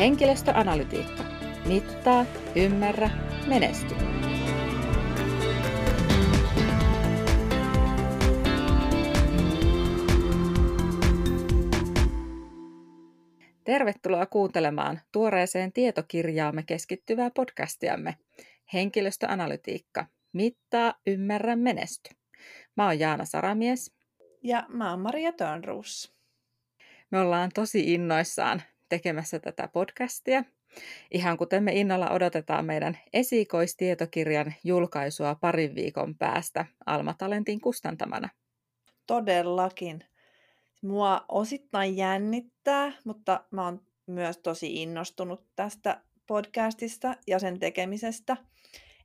Henkilöstöanalytiikka. Mittaa, ymmärrä, menesty. Tervetuloa kuuntelemaan tuoreeseen tietokirjaamme keskittyvää podcastiamme. Henkilöstöanalytiikka. Mittaa, ymmärrä, menesty. Mä oon Jaana Saramies. Ja mä oon Maria Tönruus. Me ollaan tosi innoissaan tekemässä tätä podcastia. Ihan kuten me innolla odotetaan meidän esikoistietokirjan julkaisua parin viikon päästä Alma Talentin kustantamana. Todellakin. Mua osittain jännittää, mutta mä oon myös tosi innostunut tästä podcastista ja sen tekemisestä.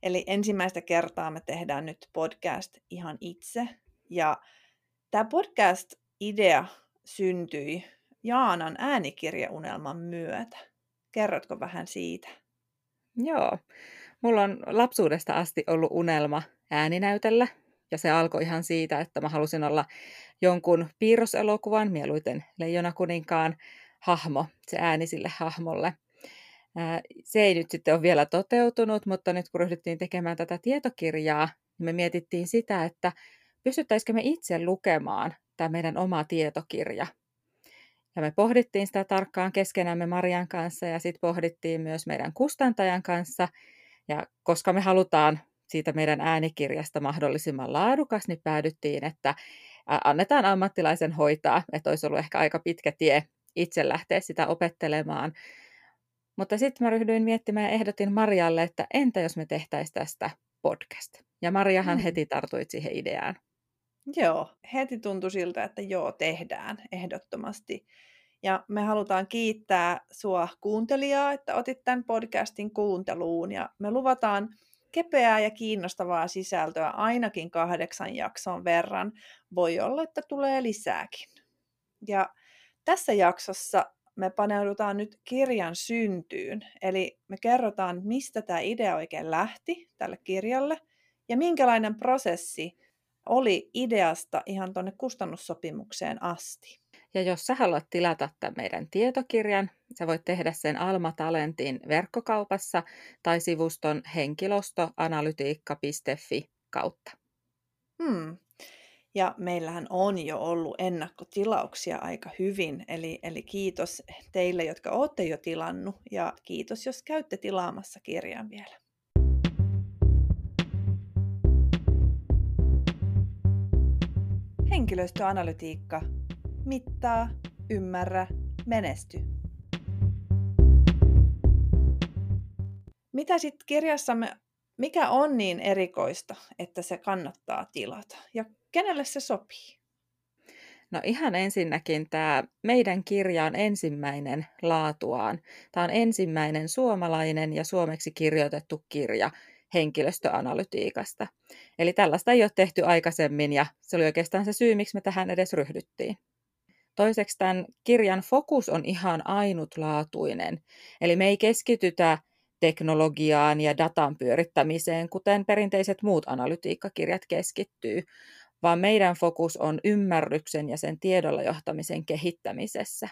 Eli ensimmäistä kertaa me tehdään nyt podcast ihan itse. Ja tämä podcast-idea syntyi Jaanan äänikirjaunelman myötä. Kerrotko vähän siitä? Joo. Mulla on lapsuudesta asti ollut unelma ääninäytellä. Ja se alkoi ihan siitä, että mä halusin olla jonkun piirroselokuvan, mieluiten Leijonakuninkaan hahmo, se ääni sille hahmolle. Se ei nyt sitten ole vielä toteutunut, mutta nyt kun ryhdyttiin tekemään tätä tietokirjaa, niin me mietittiin sitä, että pystyttäisikö me itse lukemaan tämä meidän oma tietokirja. Ja me pohdittiin sitä tarkkaan keskenämme Marian kanssa ja sitten pohdittiin myös meidän kustantajan kanssa. Ja koska me halutaan siitä meidän äänikirjasta mahdollisimman laadukas, niin päädyttiin, että annetaan ammattilaisen hoitaa, että olisi ollut ehkä aika pitkä tie itse lähteä sitä opettelemaan. Mutta sitten mä ryhdyin miettimään ja ehdotin Marialle, että entä jos me tehtäisiin tästä podcast? Ja Mariahan heti tartui siihen ideaan. Joo, heti tuntui siltä, että joo, tehdään ehdottomasti. Ja me halutaan kiittää sua kuuntelijaa, että otit tämän podcastin kuunteluun. Ja me luvataan kepeää ja kiinnostavaa sisältöä ainakin 8 jakson verran. Voi olla, että tulee lisääkin. Ja tässä jaksossa me paneudutaan nyt kirjan syntyyn. Eli me kerrotaan, mistä tämä idea oikein lähti tälle kirjalle ja minkälainen prosessi oli ideasta ihan tuonne kustannussopimukseen asti. Ja jos sä haluat tilata tämän meidän tietokirjan, sä voit tehdä sen Alma Talentin verkkokaupassa tai sivuston henkilostoanalytiikka.fi kautta. Ja meillähän on jo ollut ennakkotilauksia aika hyvin, eli kiitos teille, jotka olette jo tilannut, ja kiitos, jos käytte tilaamassa kirjan vielä. Henkilöstöanalytiikka. Mittaa, ymmärrä, menesty. Mitä sitten kirjassamme, mikä on niin erikoista, että se kannattaa tilata? Ja kenelle se sopii? No ihan ensinnäkin tämä meidän kirja on ensimmäinen laatuaan. Tämä on ensimmäinen suomalainen ja suomeksi kirjoitettu kirja henkilöstöanalytiikasta. Eli tällaista ei ole tehty aikaisemmin ja se oli oikeastaan se syy, miksi me tähän edes ryhdyttiin. Toiseksi tämän kirjan fokus on ihan ainutlaatuinen. Eli me ei keskitytä teknologiaan ja datan pyörittämiseen, kuten perinteiset muut analytiikkakirjat keskittyy, vaan meidän fokus on ymmärryksen ja sen tiedolla johtamisen kehittämisessä.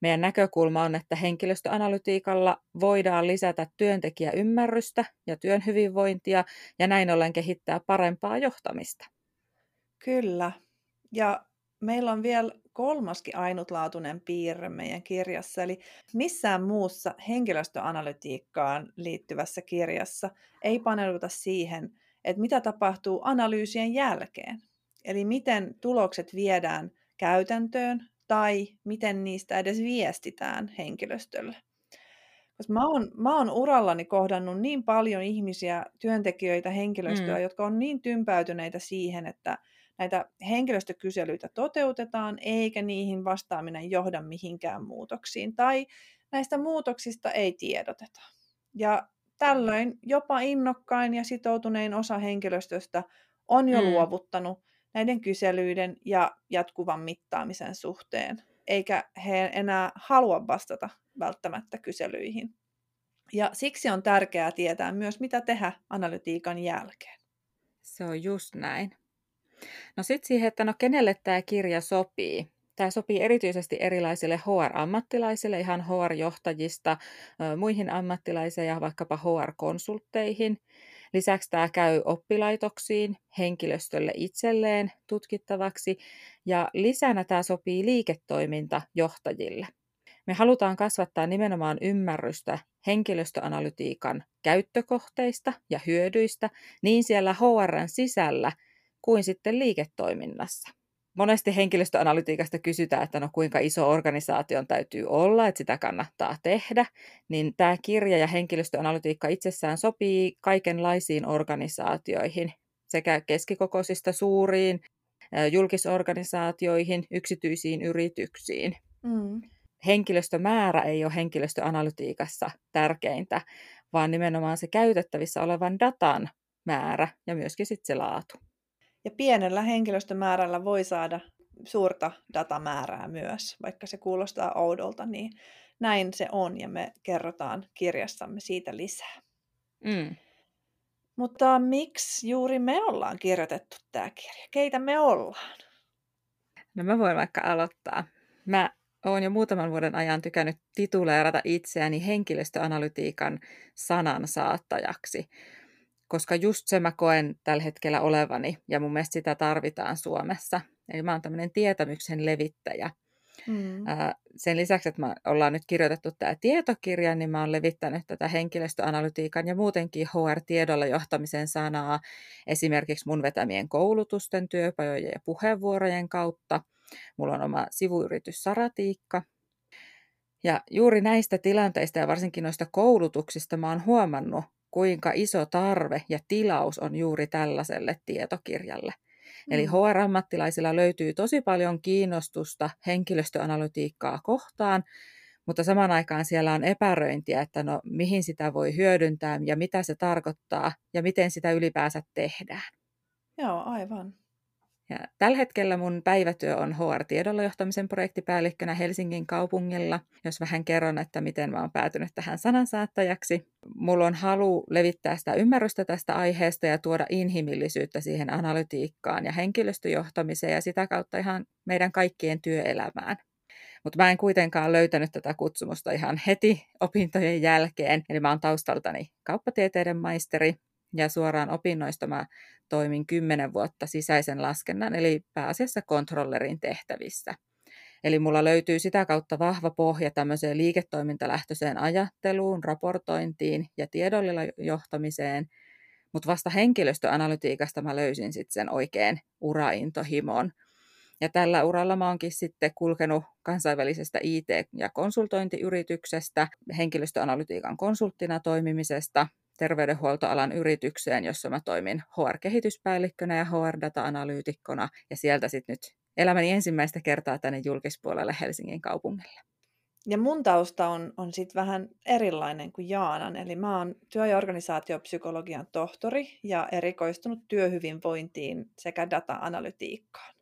Meidän näkökulma on, että henkilöstöanalytiikalla voidaan lisätä työntekijäymmärrystä ja työn hyvinvointia ja näin ollen kehittää parempaa johtamista. Kyllä. Ja meillä on vielä kolmaskin ainutlaatuinen piirre meidän kirjassa, eli missään muussa henkilöstöanalytiikkaan liittyvässä kirjassa ei paneuduta siihen, että mitä tapahtuu analyysien jälkeen. Eli miten tulokset viedään käytäntöön tai miten niistä edes viestitään henkilöstölle. Koska mä oon urallani kohdannut niin paljon ihmisiä, työntekijöitä, henkilöstöä, jotka on niin tympäytyneitä siihen, että näitä henkilöstökyselyitä toteutetaan, eikä niihin vastaaminen johda mihinkään muutoksiin, tai näistä muutoksista ei tiedoteta. Ja tällöin jopa innokkain ja sitoutunein osa henkilöstöstä on jo luovuttanut näiden kyselyiden ja jatkuvan mittaamisen suhteen, eikä he enää halua vastata välttämättä kyselyihin. Ja siksi on tärkeää tietää myös, mitä tehdä analytiikan jälkeen. Se on just näin. No sitten siihen, että no kenelle tämä kirja sopii. Tämä sopii erityisesti erilaisille HR-ammattilaisille, ihan HR-johtajista muihin ammattilaisiin ja vaikkapa HR-konsultteihin. Lisäksi tämä käy oppilaitoksiin, henkilöstölle itselleen tutkittavaksi ja lisänä tämä sopii liiketoimintajohtajille. Me halutaan kasvattaa nimenomaan ymmärrystä henkilöstöanalytiikan käyttökohteista ja hyödyistä niin siellä HR:n sisällä kuin sitten liiketoiminnassa. Monesti henkilöstöanalytiikasta kysytään, että no kuinka iso organisaation täytyy olla, että sitä kannattaa tehdä. Niin tämä kirja ja henkilöstöanalytiikka itsessään sopii kaikenlaisiin organisaatioihin, sekä keskikokoisista suuriin, julkisorganisaatioihin, yksityisiin yrityksiin. Henkilöstömäärä ei ole henkilöstöanalytiikassa tärkeintä, vaan nimenomaan se käytettävissä olevan datan määrä ja myöskin sitten se laatu. Ja pienellä henkilöstömäärällä voi saada suurta datamäärää myös, vaikka se kuulostaa oudolta, niin näin se on ja me kerrotaan kirjassamme siitä lisää. Mutta miksi juuri me ollaan kirjoitettu tämä kirja? Keitä me ollaan? No mä voin vaikka aloittaa. Mä olen jo muutaman vuoden ajan tykännyt tituleerata itseäni henkilöstöanalytiikan sanansaattajaksi, koska just se mä koen tällä hetkellä olevani, ja mun mielestä sitä tarvitaan Suomessa. Eli mä oon tämmöinen tietämyksen levittäjä. Sen lisäksi, että me ollaan nyt kirjoitettu tämä tietokirja, niin mä oon levittänyt tätä henkilöstöanalytiikan ja muutenkin HR-tiedolla johtamisen sanaa esimerkiksi mun vetämien koulutusten, työpajojen ja puheenvuorojen kautta. Mulla on oma sivuyritys Saratiikka. Ja juuri näistä tilanteista ja varsinkin noista koulutuksista mä oon huomannut, kuinka iso tarve ja tilaus on juuri tällaiselle tietokirjalle. Eli HR-ammattilaisilla löytyy tosi paljon kiinnostusta henkilöstöanalytiikkaa kohtaan, mutta samaan aikaan siellä on epäröintiä, että no mihin sitä voi hyödyntää ja mitä se tarkoittaa ja miten sitä ylipäänsä tehdään. Joo, aivan. Ja tällä hetkellä mun päivätyö on HR-tiedolla johtamisen projektipäällikkönä Helsingin kaupungilla, jos vähän kerron, että miten mä oon päätynyt tähän sanansaattajaksi. Mulla on halu levittää sitä ymmärrystä tästä aiheesta ja tuoda inhimillisyyttä siihen analytiikkaan ja henkilöstöjohtamiseen ja sitä kautta ihan meidän kaikkien työelämään. Mutta mä en kuitenkaan löytänyt tätä kutsumusta ihan heti opintojen jälkeen, eli mä oon taustaltani kauppatieteiden maisteri. Ja suoraan opinnoista mä toimin 10 vuotta sisäisen laskennan, eli pääasiassa kontrollerin tehtävissä. Eli mulla löytyy sitä kautta vahva pohja tämmöiseen liiketoimintalähtöiseen ajatteluun, raportointiin ja tiedollilla johtamiseen. Mutta vasta henkilöstöanalytiikasta mä löysin sitten sen oikean uraintohimon. Ja tällä uralla mä oonkin sitten kulkenut kansainvälisestä IT- ja konsultointiyrityksestä, henkilöstöanalytiikan konsulttina toimimisesta, terveydenhuoltoalan yritykseen, jossa mä toimin HR-kehityspäällikkönä ja HR-data-analyytikkona, ja sieltä sitten nyt elämäni ensimmäistä kertaa tänne julkispuolelle Helsingin kaupungille. Ja mun tausta on sitten vähän erilainen kuin Jaanan, eli mä oon työ- ja organisaatiopsykologian tohtori ja erikoistunut työhyvinvointiin sekä data-analytiikkaan.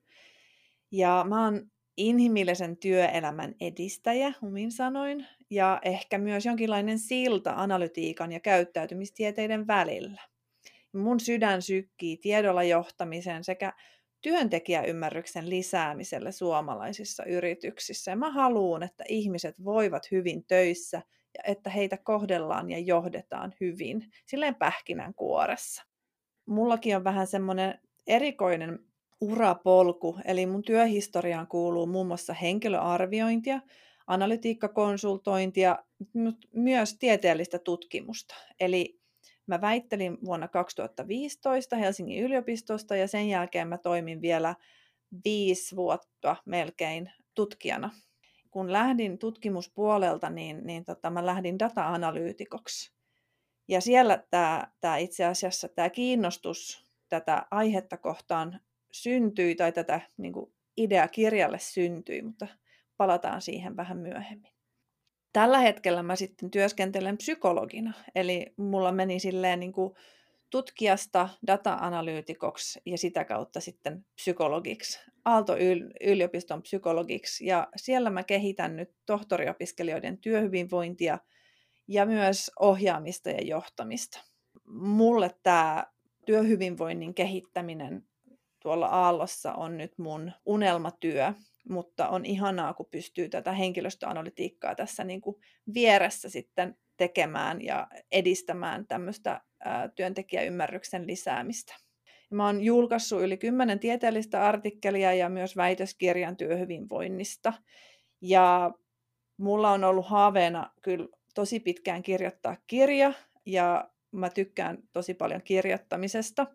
Ja mä oon inhimillisen työelämän edistäjä, omin sanoin, ja ehkä myös jonkinlainen silta analytiikan ja käyttäytymistieteiden välillä. Mun sydän sykkii tiedolla johtamisen sekä työntekijäymmärryksen lisäämisellä suomalaisissa yrityksissä. Ja mä haluan, että ihmiset voivat hyvin töissä ja että heitä kohdellaan ja johdetaan hyvin, silleen pähkinänkuoressa. Mullakin on vähän semmoinen erikoinen urapolku, eli mun työhistoriaan kuuluu muun muassa henkilöarviointia, analytiikkakonsultointia, mutta myös tieteellistä tutkimusta. Eli mä väittelin vuonna 2015 Helsingin yliopistosta ja sen jälkeen mä toimin vielä 5 vuotta melkein tutkijana. Kun lähdin tutkimuspuolelta, niin mä lähdin data-analyytikoksi. Ja siellä tää itse asiassa tämä kiinnostus tätä aihetta kohtaan syntyi, tai tätä niin kuin idea kirjalle syntyi, mutta palataan siihen vähän myöhemmin. Tällä hetkellä mä sitten työskentelen psykologina, eli mulla meni silleen niin kuin tutkijasta data-analyytikoksi ja sitä kautta sitten psykologiksi, Aalto-yliopiston psykologiksi, ja siellä mä kehitän nyt tohtoriopiskelijoiden työhyvinvointia ja myös ohjaamista ja johtamista. Mulle tämä työhyvinvoinnin kehittäminen tuolla Aallossa on nyt mun unelmatyö. mutta on ihanaa, kun pystyy tätä henkilöstöanalytiikkaa tässä niin kuin vieressä sitten tekemään ja edistämään tämmöistä työntekijäymmärryksen lisäämistä. Mä oon julkaissut yli 10 tieteellistä artikkelia ja myös väitöskirjan työhyvinvoinnista. Ja mulla on ollut haaveena kyllä tosi pitkään kirjoittaa kirja ja mä tykkään tosi paljon kirjoittamisesta.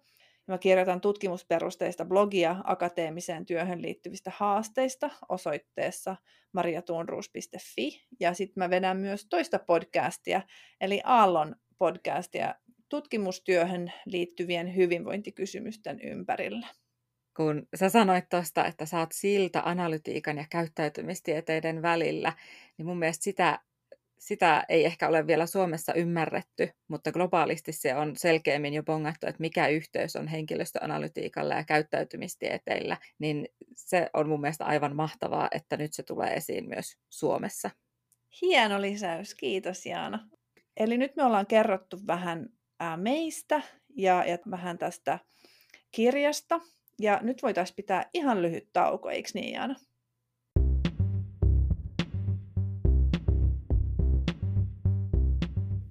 Mä kirjoitan tutkimusperusteista blogia akateemiseen työhön liittyvistä haasteista osoitteessa marjatuunruus.fi. Ja sit mä vedän myös toista podcastia, eli Aallon podcastia tutkimustyöhön liittyvien hyvinvointikysymysten ympärillä. Kun sä sanoit tuosta, että sä oot silta analytiikan ja käyttäytymistieteiden välillä, niin mun mielestä sitä ei ehkä ole vielä Suomessa ymmärretty, mutta globaalisti se on selkeämmin jo bongattu, että mikä yhteys on henkilöstöanalytiikalla ja käyttäytymistieteillä, niin se on mun mielestä aivan mahtavaa, että nyt se tulee esiin myös Suomessa. Hieno lisäys, kiitos Jaana. Eli nyt me ollaan kerrottu vähän meistä ja vähän tästä kirjasta, ja nyt voitaisiin pitää ihan lyhyt tauko, eikö niin Jaana?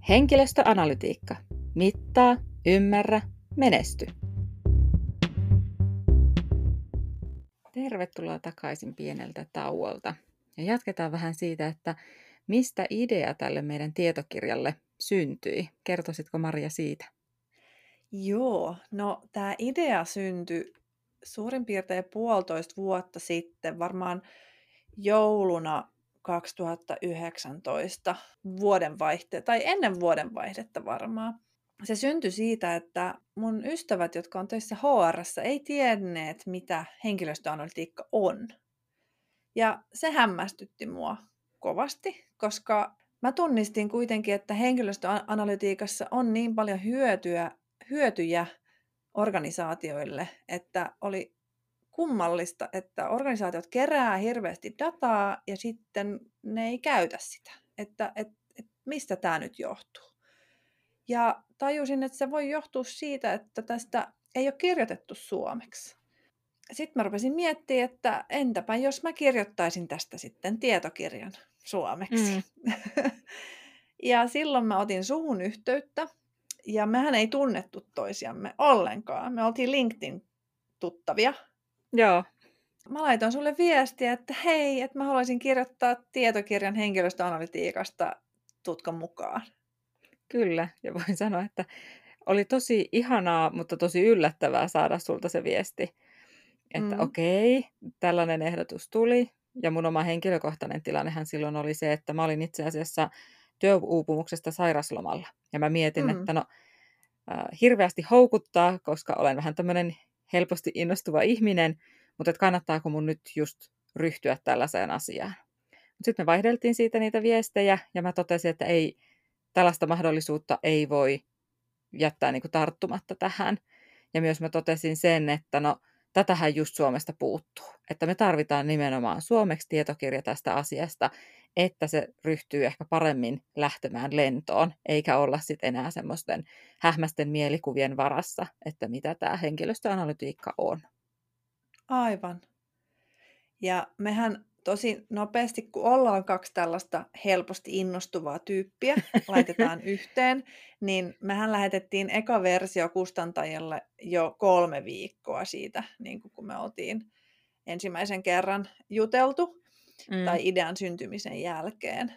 Henkilöstöanalytiikka. Mittaa, ymmärrä, menesty. Tervetuloa takaisin pieneltä tauolta. Ja jatketaan vähän siitä, että mistä idea tälle meidän tietokirjalle syntyi. Kertoisitko Maria siitä? Joo, no tämä idea syntyi suurin piirtein 1,5 vuotta sitten, varmaan jouluna 2019 ennen vuodenvaihdetta varmaan. Se syntyi siitä, että mun ystävät, jotka on töissä HR:ssä, ei tienneet, mitä henkilöstöanalytiikka on. Ja se hämmästytti mua kovasti, koska mä tunnistin kuitenkin, että henkilöstöanalytiikassa on niin paljon hyötyjä organisaatioille, että oli kummallista, että organisaatiot kerää hirveästi dataa ja sitten ne ei käytä sitä, että mistä tämä nyt johtuu. Ja tajusin, että se voi johtua siitä, että tästä ei ole kirjoitettu suomeksi. Sitten mä rupesin miettimään, että entäpä jos mä kirjoittaisin tästä sitten tietokirjan suomeksi. Ja silloin mä otin suhun yhteyttä ja mehän ei tunnettu toisiamme ollenkaan. Me oltiin LinkedIn-tuttavia. Joo. Mä laitoin sulle viestiä, että hei, että mä haluaisin kirjoittaa tietokirjan henkilöstöanalytiikasta, tutkan mukaan. Kyllä, ja voin sanoa, että oli tosi ihanaa, mutta tosi yllättävää saada sulta se viesti, että okei, tällainen ehdotus tuli. Ja mun oma henkilökohtainen tilannehan silloin oli se, että mä olin itse asiassa työuupumuksesta sairaslomalla. Ja mä mietin, että hirveästi houkuttaa, koska olen vähän tämmöinen helposti innostuva ihminen, mutta että kannattaako mun nyt just ryhtyä tällaiseen asiaan. Sitten me vaihdeltiin siitä niitä viestejä ja mä totesin, että ei, tällaista mahdollisuutta ei voi jättää niin kuin tarttumatta tähän. Ja myös mä totesin sen, että tätähän just Suomesta puuttuu. Että me tarvitaan nimenomaan suomeksi tietokirja tästä asiasta, että se ryhtyy ehkä paremmin lähtemään lentoon, eikä olla sitten enää semmoisten hähmästen mielikuvien varassa, että mitä tämä henkilöstöanalytiikka on. Aivan. Ja mehän tosi nopeasti, kun ollaan kaksi tällaista helposti innostuvaa tyyppiä, laitetaan yhteen, niin mehän lähetettiin eka versio kustantajalle jo 3 viikkoa siitä, niin kun me oltiin ensimmäisen kerran juteltu tai idean syntymisen jälkeen.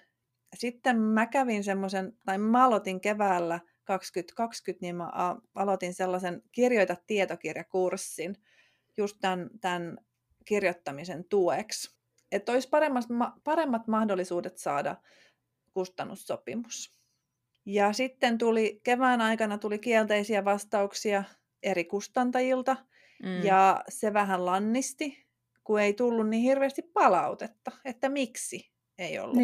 Sitten mä kävin mä aloitin keväällä 2020, niin mä aloitin sellaisen kirjoita tietokirjakurssin just tämän kirjoittamisen tueksi. Että olisi paremmat mahdollisuudet saada kustannussopimus. Ja sitten kevään aikana tuli kielteisiä vastauksia eri kustantajilta, ja se vähän lannisti, kun ei tullut niin hirveästi palautetta, että miksi ei ollut,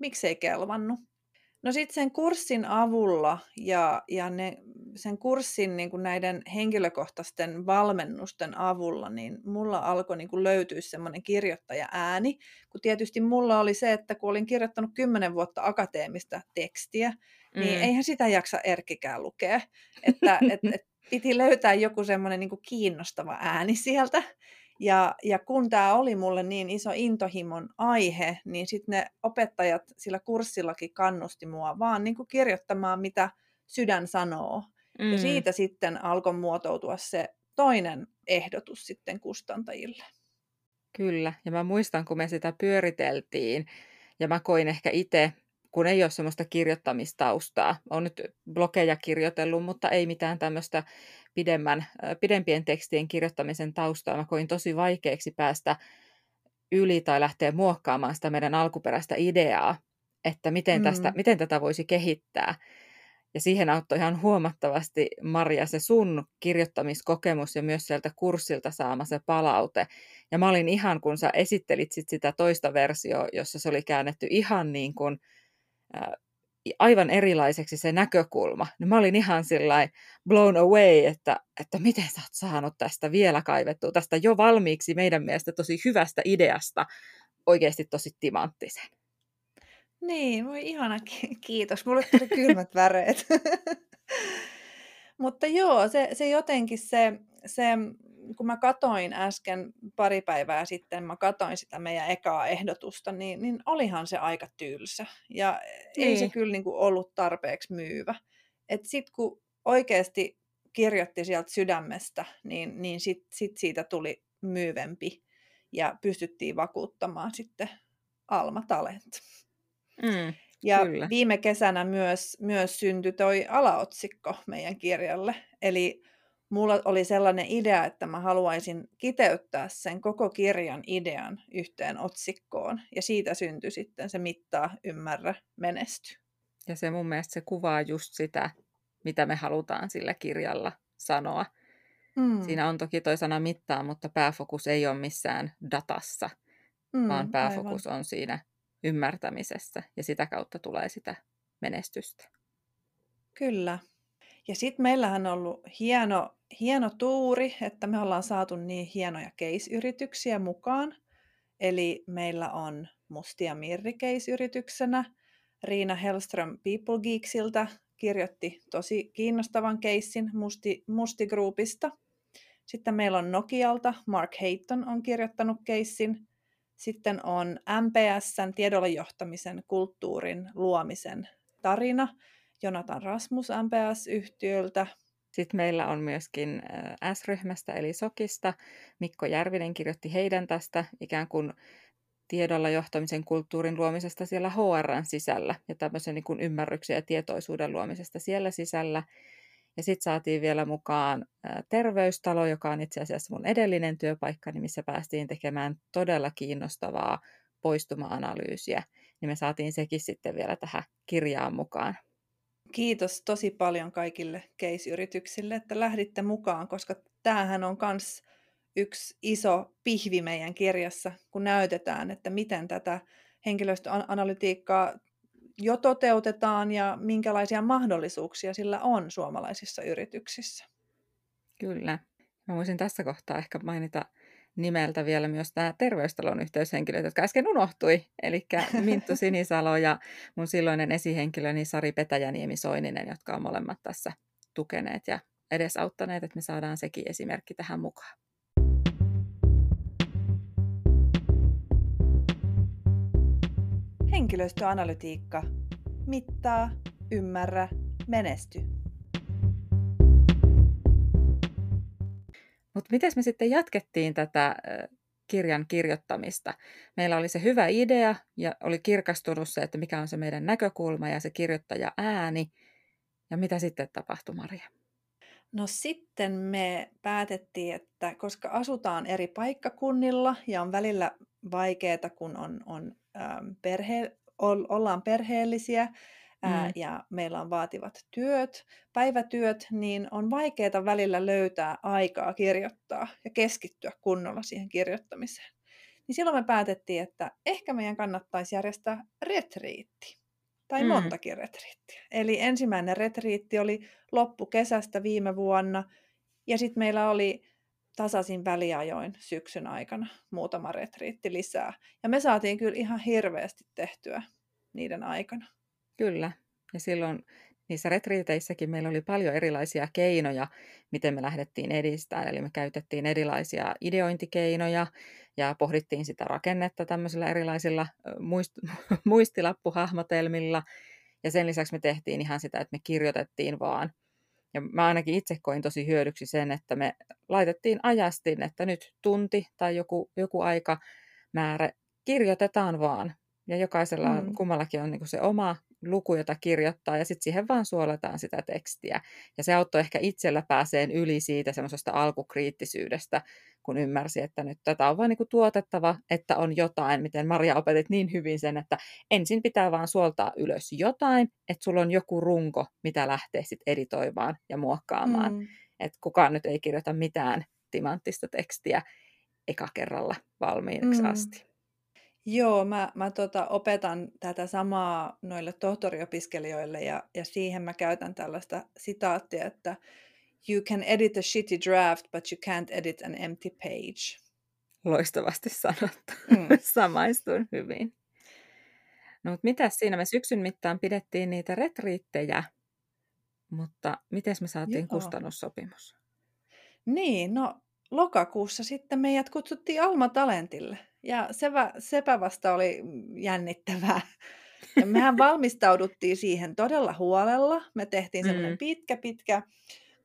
miksi ei kelvannut. No sitten sen kurssin avulla sen kurssin niin kuin näiden henkilökohtaisten valmennusten avulla, niin mulla alkoi niin kuin löytyä semmoinen kirjoittaja-ääni, kun tietysti mulla oli se, että kun olin kirjoittanut 10 vuotta akateemista tekstiä, niin eihän sitä jaksa erkkikään lukea, että piti löytää joku semmoinen niin kuin kiinnostava ääni sieltä. Ja kun tämä oli mulle niin iso intohimon aihe, niin sitten ne opettajat sillä kurssillakin kannusti mua vaan niin kuin kirjoittamaan, mitä sydän sanoo. Mm. Ja siitä sitten alkoi muotoutua se toinen ehdotus sitten kustantajille. Kyllä, ja mä muistan, kun me sitä pyöriteltiin, ja mä koin ehkä itse, kun ei ole semmoista kirjoittamistaustaa. Olen nyt blogeja kirjoitellut, mutta ei mitään tämmöistä pidempien tekstien kirjoittamisen taustaa. Mä koin tosi vaikeaksi päästä yli tai lähteä muokkaamaan sitä meidän alkuperäistä ideaa, että miten tätä voisi kehittää. Ja siihen auttoi ihan huomattavasti, Maria, se sun kirjoittamiskokemus ja myös sieltä kurssilta saama se palaute. Ja mä olin ihan, kun sä esittelit sit sitä toista versiota, jossa se oli käännetty ihan niin kuin aivan erilaiseksi se näkökulma. No mä olin ihan sillain blown away, että miten sä oot saanut tästä vielä kaivettua, tästä jo valmiiksi meidän mielestä tosi hyvästä ideasta oikeasti tosi timanttisen. Niin, voi ihana, kiitos. Mulle tuli kylmät väreet. Mutta joo, se jotenkin se, kun mä katsoin äsken pari päivää sitten, mä katsoin sitä meidän ekaa ehdotusta, niin olihan se aika tylsä. Ja ei se kyllä niin kuin ollut tarpeeksi myyvä. Et sit kun oikeasti kirjoitti sieltä sydämestä, niin sit siitä tuli myyvempi ja pystyttiin vakuuttamaan sitten Alma Talent. Mm, ja kyllä. Viime kesänä myös syntyi toi alaotsikko meidän kirjalle. Eli mulla oli sellainen idea, että mä haluaisin kiteyttää sen koko kirjan idean yhteen otsikkoon. Ja siitä syntyi sitten se mittaa, ymmärrä, menesty. Ja se mun mielestä se kuvaa just sitä, mitä me halutaan sillä kirjalla sanoa. Mm. Siinä on toki toi sana mittaa, mutta pääfokus ei ole missään datassa, vaan pääfokus aivan on siinä ymmärtämisessä, ja sitä kautta tulee sitä menestystä. Kyllä. Ja sitten meillähän on ollut hieno tuuri, että me ollaan saatu niin hienoja case-yrityksiä mukaan. Eli meillä on Musti ja Mirri case-yrityksenä. Riina Hellström PeopleGeeksiltä kirjoitti tosi kiinnostavan casein Musti Groupista. Sitten meillä on Nokialta, Mark Hayton on kirjoittanut casein. Sitten on MPS:n tiedolla johtamisen kulttuurin luomisen tarina, Jonatan Rasmus MPS-yhtiöltä. Sitten meillä on myöskin S-ryhmästä eli SOKista. Mikko Järvinen kirjoitti heidän tästä ikään kuin tiedolla johtamisen kulttuurin luomisesta siellä HR:n sisällä ja tämmöisen niin kuin ymmärryksen ja tietoisuuden luomisesta siellä sisällä. Ja sitten saatiin vielä mukaan Terveystalo, joka on itse asiassa mun edellinen työpaikka, niin missä päästiin tekemään todella kiinnostavaa poistuma-analyysiä. Niin me saatiin sekin sitten vielä tähän kirjaan mukaan. Kiitos tosi paljon kaikille case-yrityksille, että lähditte mukaan, koska tämähän on myös yksi iso pihvi meidän kirjassa, kun näytetään, että miten tätä henkilöstöanalytiikkaa jo toteutetaan ja minkälaisia mahdollisuuksia sillä on suomalaisissa yrityksissä. Kyllä. Mä voisin tässä kohtaa ehkä mainita nimeltä vielä myös tämä Terveystalon yhteyshenkilöt, jotka äsken unohtui. Eli Minttu Sinisalo ja mun silloinen esihenkilöni Sari Petäjä-Niemi Soininen, jotka on molemmat tässä tukeneet ja edesauttaneet, että me saadaan sekin esimerkki tähän mukaan. Henkilöstöanalytiikka. Mittaa, ymmärrä, menesty. Mutta miten me sitten jatkettiin tätä kirjan kirjoittamista? Meillä oli se hyvä idea ja oli kirkastunut se, että mikä on se meidän näkökulma ja se kirjoittaja ääni. Ja mitä sitten tapahtui, Maria? No sitten me päätettiin, että koska asutaan eri paikkakunnilla ja on välillä vaikeaa, kun on ollaan perheellisiä ja meillä on vaativat työt, päivätyöt, niin on vaikeaa välillä löytää aikaa kirjoittaa ja keskittyä kunnolla siihen kirjoittamiseen. Niin silloin me päätettiin, että ehkä meidän kannattaisi järjestää retriitti tai montakin retriittiä. Eli ensimmäinen retriitti oli loppukesästä viime vuonna ja sitten meillä oli tasaisin väliajoin syksyn aikana muutama retriitti lisää. Ja me saatiin kyllä ihan hirveästi tehtyä niiden aikana. Kyllä. Ja silloin niissä retriiteissäkin meillä oli paljon erilaisia keinoja, miten me lähdettiin edistämään. Eli me käytettiin erilaisia ideointikeinoja ja pohdittiin sitä rakennetta tämmöisillä erilaisilla muistilappuhahmotelmilla. Ja sen lisäksi me tehtiin ihan sitä, että me kirjoitettiin vaan. Ja mä ainakin itse koin tosi hyödyksi sen, että me laitettiin ajastin, että nyt tunti tai joku aikamäärä kirjoitetaan vaan. Ja jokaisella kummallakin on niin kuin se oma luku, jota kirjoittaa, ja sitten siihen vaan suolataan sitä tekstiä. Ja se auttoi ehkä itsellä pääseen yli siitä semmoisesta alkukriittisyydestä, kun ymmärsi, että nyt tätä on vaan niin kuin tuotettava, että on jotain, miten Maria opetit niin hyvin sen, että ensin pitää vaan suoltaa ylös jotain, että sulla on joku runko, mitä lähtee sitten editoimaan ja muokkaamaan. Että kukaan nyt ei kirjoita mitään timanttista tekstiä eka kerralla valmiiksi asti. Joo, mä opetan tätä samaa noille tohtoriopiskelijoille ja siihen mä käytän tällaista sitaattia, että you can edit a shitty draft, but you can't edit an empty page. Loistavasti sanottu. Samaistun hyvin. No, mutta mitäs siinä? Me syksyn mittaan pidettiin niitä retriittejä, mutta miten me saatiin kustannussopimus? Niin, no lokakuussa sitten meidät kutsuttiin Alma Talentille. Ja sepä vasta oli jännittävää. Ja mehän valmistauduttiin siihen todella huolella. Me tehtiin semmoinen pitkä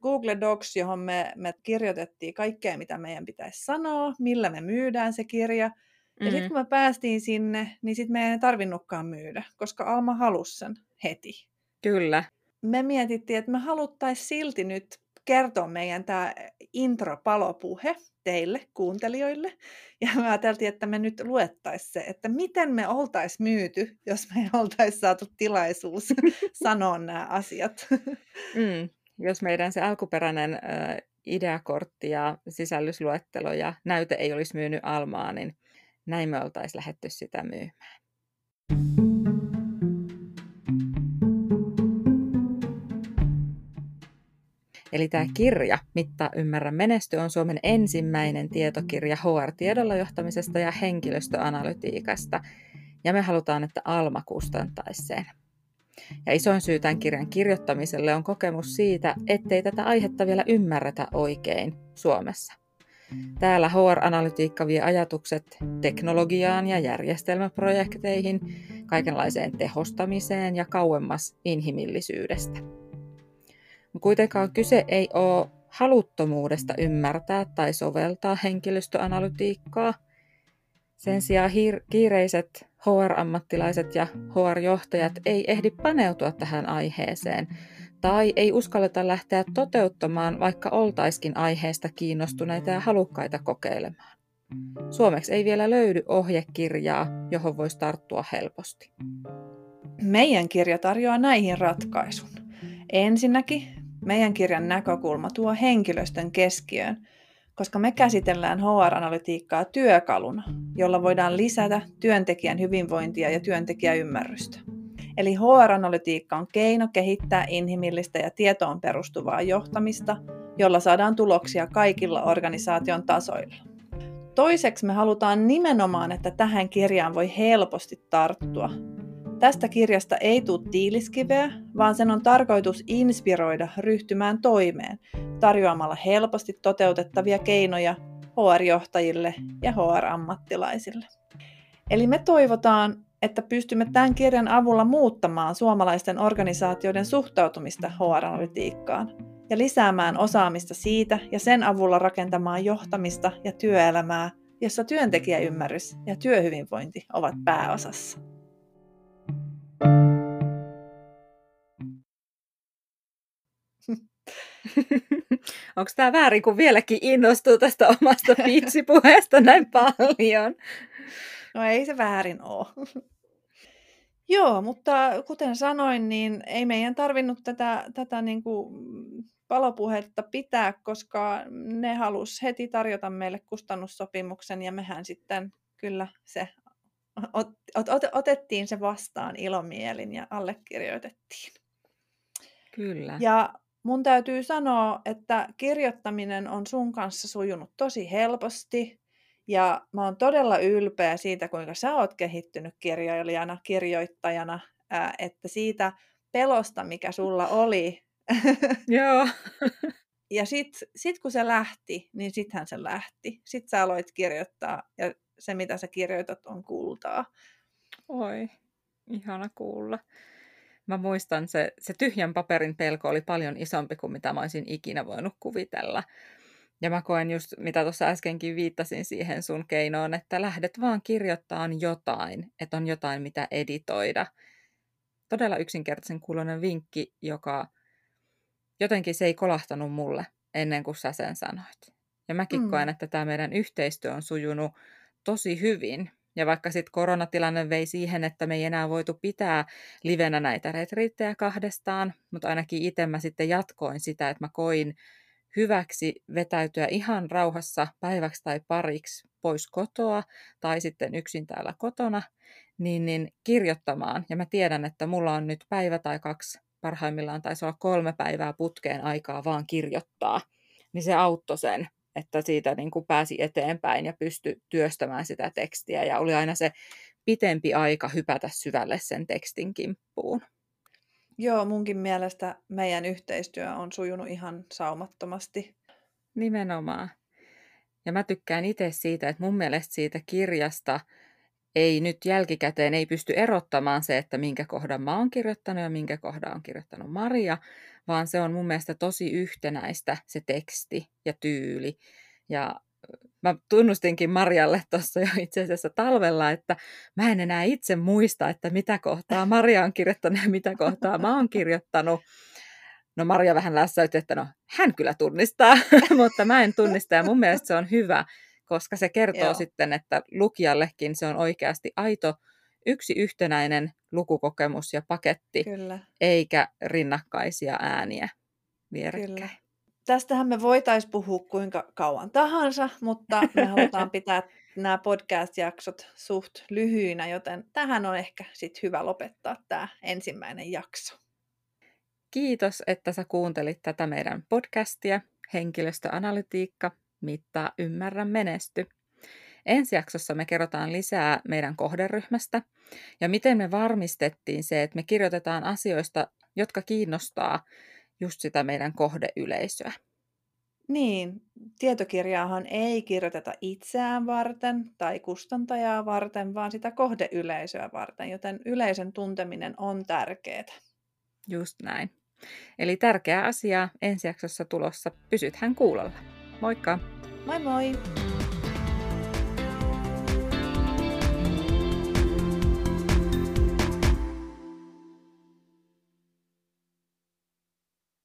Google Docs, johon me kirjoitettiin kaikkea, mitä meidän pitäisi sanoa, millä me myydään se kirja. Ja sitten kun me päästiin sinne, niin sitten me ei tarvinnutkaan myydä, koska Alma halusi sen heti. Kyllä. Me mietittiin, että me haluttaisiin silti nyt kertoa meidän tämä intro-palopuhe teille, kuuntelijoille. Ja me ajateltiin, että me nyt luettaisiin se, että miten me oltaisiin myyty, jos me oltaisiin saatu tilaisuus sanoa nämä asiat. Jos meidän se alkuperäinen ideakortti ja sisällysluettelo ja näyte ei olisi myynyt Almaa, niin näin me oltaisiin lähdetty sitä myymään. Eli tämä kirja, Mittaa, ymmärrä, menesty, on Suomen ensimmäinen tietokirja HR-tiedolla johtamisesta ja henkilöstöanalytiikasta. Ja me halutaan, että Alma kustantaisi sen. Ja isoin syy tämän kirjan kirjoittamiselle on kokemus siitä, ettei tätä aihetta vielä ymmärretä oikein Suomessa. Täällä HR-analytiikka vie ajatukset teknologiaan ja järjestelmäprojekteihin, kaikenlaiseen tehostamiseen ja kauemmas inhimillisyydestä. Kuitenkaan kyse ei ole haluttomuudesta ymmärtää tai soveltaa henkilöstöanalytiikkaa. Sen sijaan kiireiset HR-ammattilaiset ja HR-johtajat ei ehdi paneutua tähän aiheeseen tai ei uskalleta lähteä toteuttamaan, vaikka oltaisikin aiheesta kiinnostuneita ja halukkaita kokeilemaan. Suomeksi ei vielä löydy ohjekirjaa, johon voisi tarttua helposti. Meidän kirja tarjoaa näihin ratkaisun. Ensinnäkin meidän kirjan näkökulma tuo henkilöstön keskiöön, koska me käsitellään HR-analytiikkaa työkaluna, jolla voidaan lisätä työntekijän hyvinvointia ja työntekijäymmärrystä. Eli HR-analytiikka on keino kehittää inhimillistä ja tietoon perustuvaa johtamista, jolla saadaan tuloksia kaikilla organisaation tasoilla. Toiseksi me halutaan nimenomaan, että tähän kirjaan voi helposti tarttua. Tästä kirjasta ei tule tiiliskiveä, vaan sen on tarkoitus inspiroida ryhtymään toimeen, tarjoamalla helposti toteutettavia keinoja HR-johtajille ja HR-ammattilaisille. Eli me toivotaan, että pystymme tämän kirjan avulla muuttamaan suomalaisten organisaatioiden suhtautumista HR-analytiikkaan ja lisäämään osaamista siitä ja sen avulla rakentamaan johtamista ja työelämää, jossa työntekijäymmärrys ja työhyvinvointi ovat pääosassa. Onko tämä väärin, kun vieläkin innostuu tästä omasta pitchipuheesta näin paljon? No ei se väärin ole. Joo, mutta kuten sanoin, niin ei meidän tarvinnut tätä niin kuin palopuhetta pitää, koska ne halusi heti tarjota meille kustannussopimuksen ja mehän sitten kyllä se otettiin se vastaan ilomielin ja allekirjoitettiin. Kyllä. Ja mun täytyy sanoa, että kirjoittaminen on sun kanssa sujunut tosi helposti ja mä oon todella ylpeä siitä, kuinka sä oot kehittynyt kirjailijana, kirjoittajana, että siitä pelosta, mikä sulla oli. Joo. Ja sit kun se lähti, niin sittenhän se lähti. Sitten sä aloit kirjoittaa ja se, mitä sä kirjoitat, on kultaa. Oi, ihana kuulla. Mä muistan, se tyhjän paperin pelko oli paljon isompi kuin mitä mä olisin ikinä voinut kuvitella. Ja mä koen just, mitä tuossa äskenkin viittasin siihen sun keinoon, että lähdet vaan kirjoittamaan jotain, että on jotain, mitä editoida. Todella yksinkertaisen kuuloinen vinkki, joka jotenkin se ei kolahtanut mulle ennen kuin sä sen sanoit. Ja mäkin koen, että tämä meidän yhteistyö on sujunut tosi hyvin. Ja vaikka sitten koronatilanne vei siihen, että me ei enää voitu pitää livenä näitä retriittejä kahdestaan, mutta ainakin itse mä sitten jatkoin sitä, että mä koin hyväksi vetäytyä ihan rauhassa päiväksi tai pariksi pois kotoa tai sitten yksin täällä kotona, niin kirjoittamaan. Ja mä tiedän, että mulla on nyt päivä tai kaksi, parhaimmillaan taisi olla 3 päivää putkeen aikaa vaan kirjoittaa, niin se auttoi sen, että siitä niin kuin pääsi eteenpäin ja pystyi työstämään sitä tekstiä. Ja oli aina se pitempi aika hypätä syvälle sen tekstin kimppuun. Joo, munkin mielestä meidän yhteistyö on sujunut ihan saumattomasti. Nimenomaan. Ja mä tykkään itse siitä, että mun mielestä siitä kirjasta ei nyt jälkikäteen ei pysty erottamaan se, että minkä kohdan mä oon kirjoittanut ja minkä kohdan on kirjoittanut Maria, vaan se on mun mielestä tosi yhtenäistä se teksti ja tyyli. Ja mä tunnustinkin Marjalle tuossa jo itse asiassa talvella, että mä en enää itse muista, että mitä kohtaa Maria on kirjoittanut ja mitä kohtaa mä oon kirjoittanut. No Maria vähän lässäytti, että no hän kyllä tunnistaa, mutta mä en tunnista ja mun mielestä se on hyvä, koska se kertoo sitten, että lukijallekin se on oikeasti aito yksi yhtenäinen lukukokemus ja paketti, kyllä, eikä rinnakkaisia ääniä vierekkäin. Kyllä. Tästähän me voitaisiin puhua kuinka kauan tahansa, mutta me halutaan pitää nämä podcast-jaksot suht lyhyinä, joten tähän on ehkä sit hyvä lopettaa tämä ensimmäinen jakso. Kiitos, että sä kuuntelit tätä meidän podcastia, Henkilöstöanalytiikka, mittaa, ymmärrä, menesty. Ensi jaksossa me kerrotaan lisää meidän kohderyhmästä ja miten me varmistettiin se, että me kirjoitetaan asioista, jotka kiinnostaa just sitä meidän kohdeyleisöä. Niin, tietokirjaahan ei kirjoiteta itseään varten tai kustantajaa varten, vaan sitä kohdeyleisöä varten, joten yleisön tunteminen on tärkeää. Just näin. Eli tärkeää asiaa ensi jaksossa tulossa. Pysythän kuulolla. Moikka! Moi moi!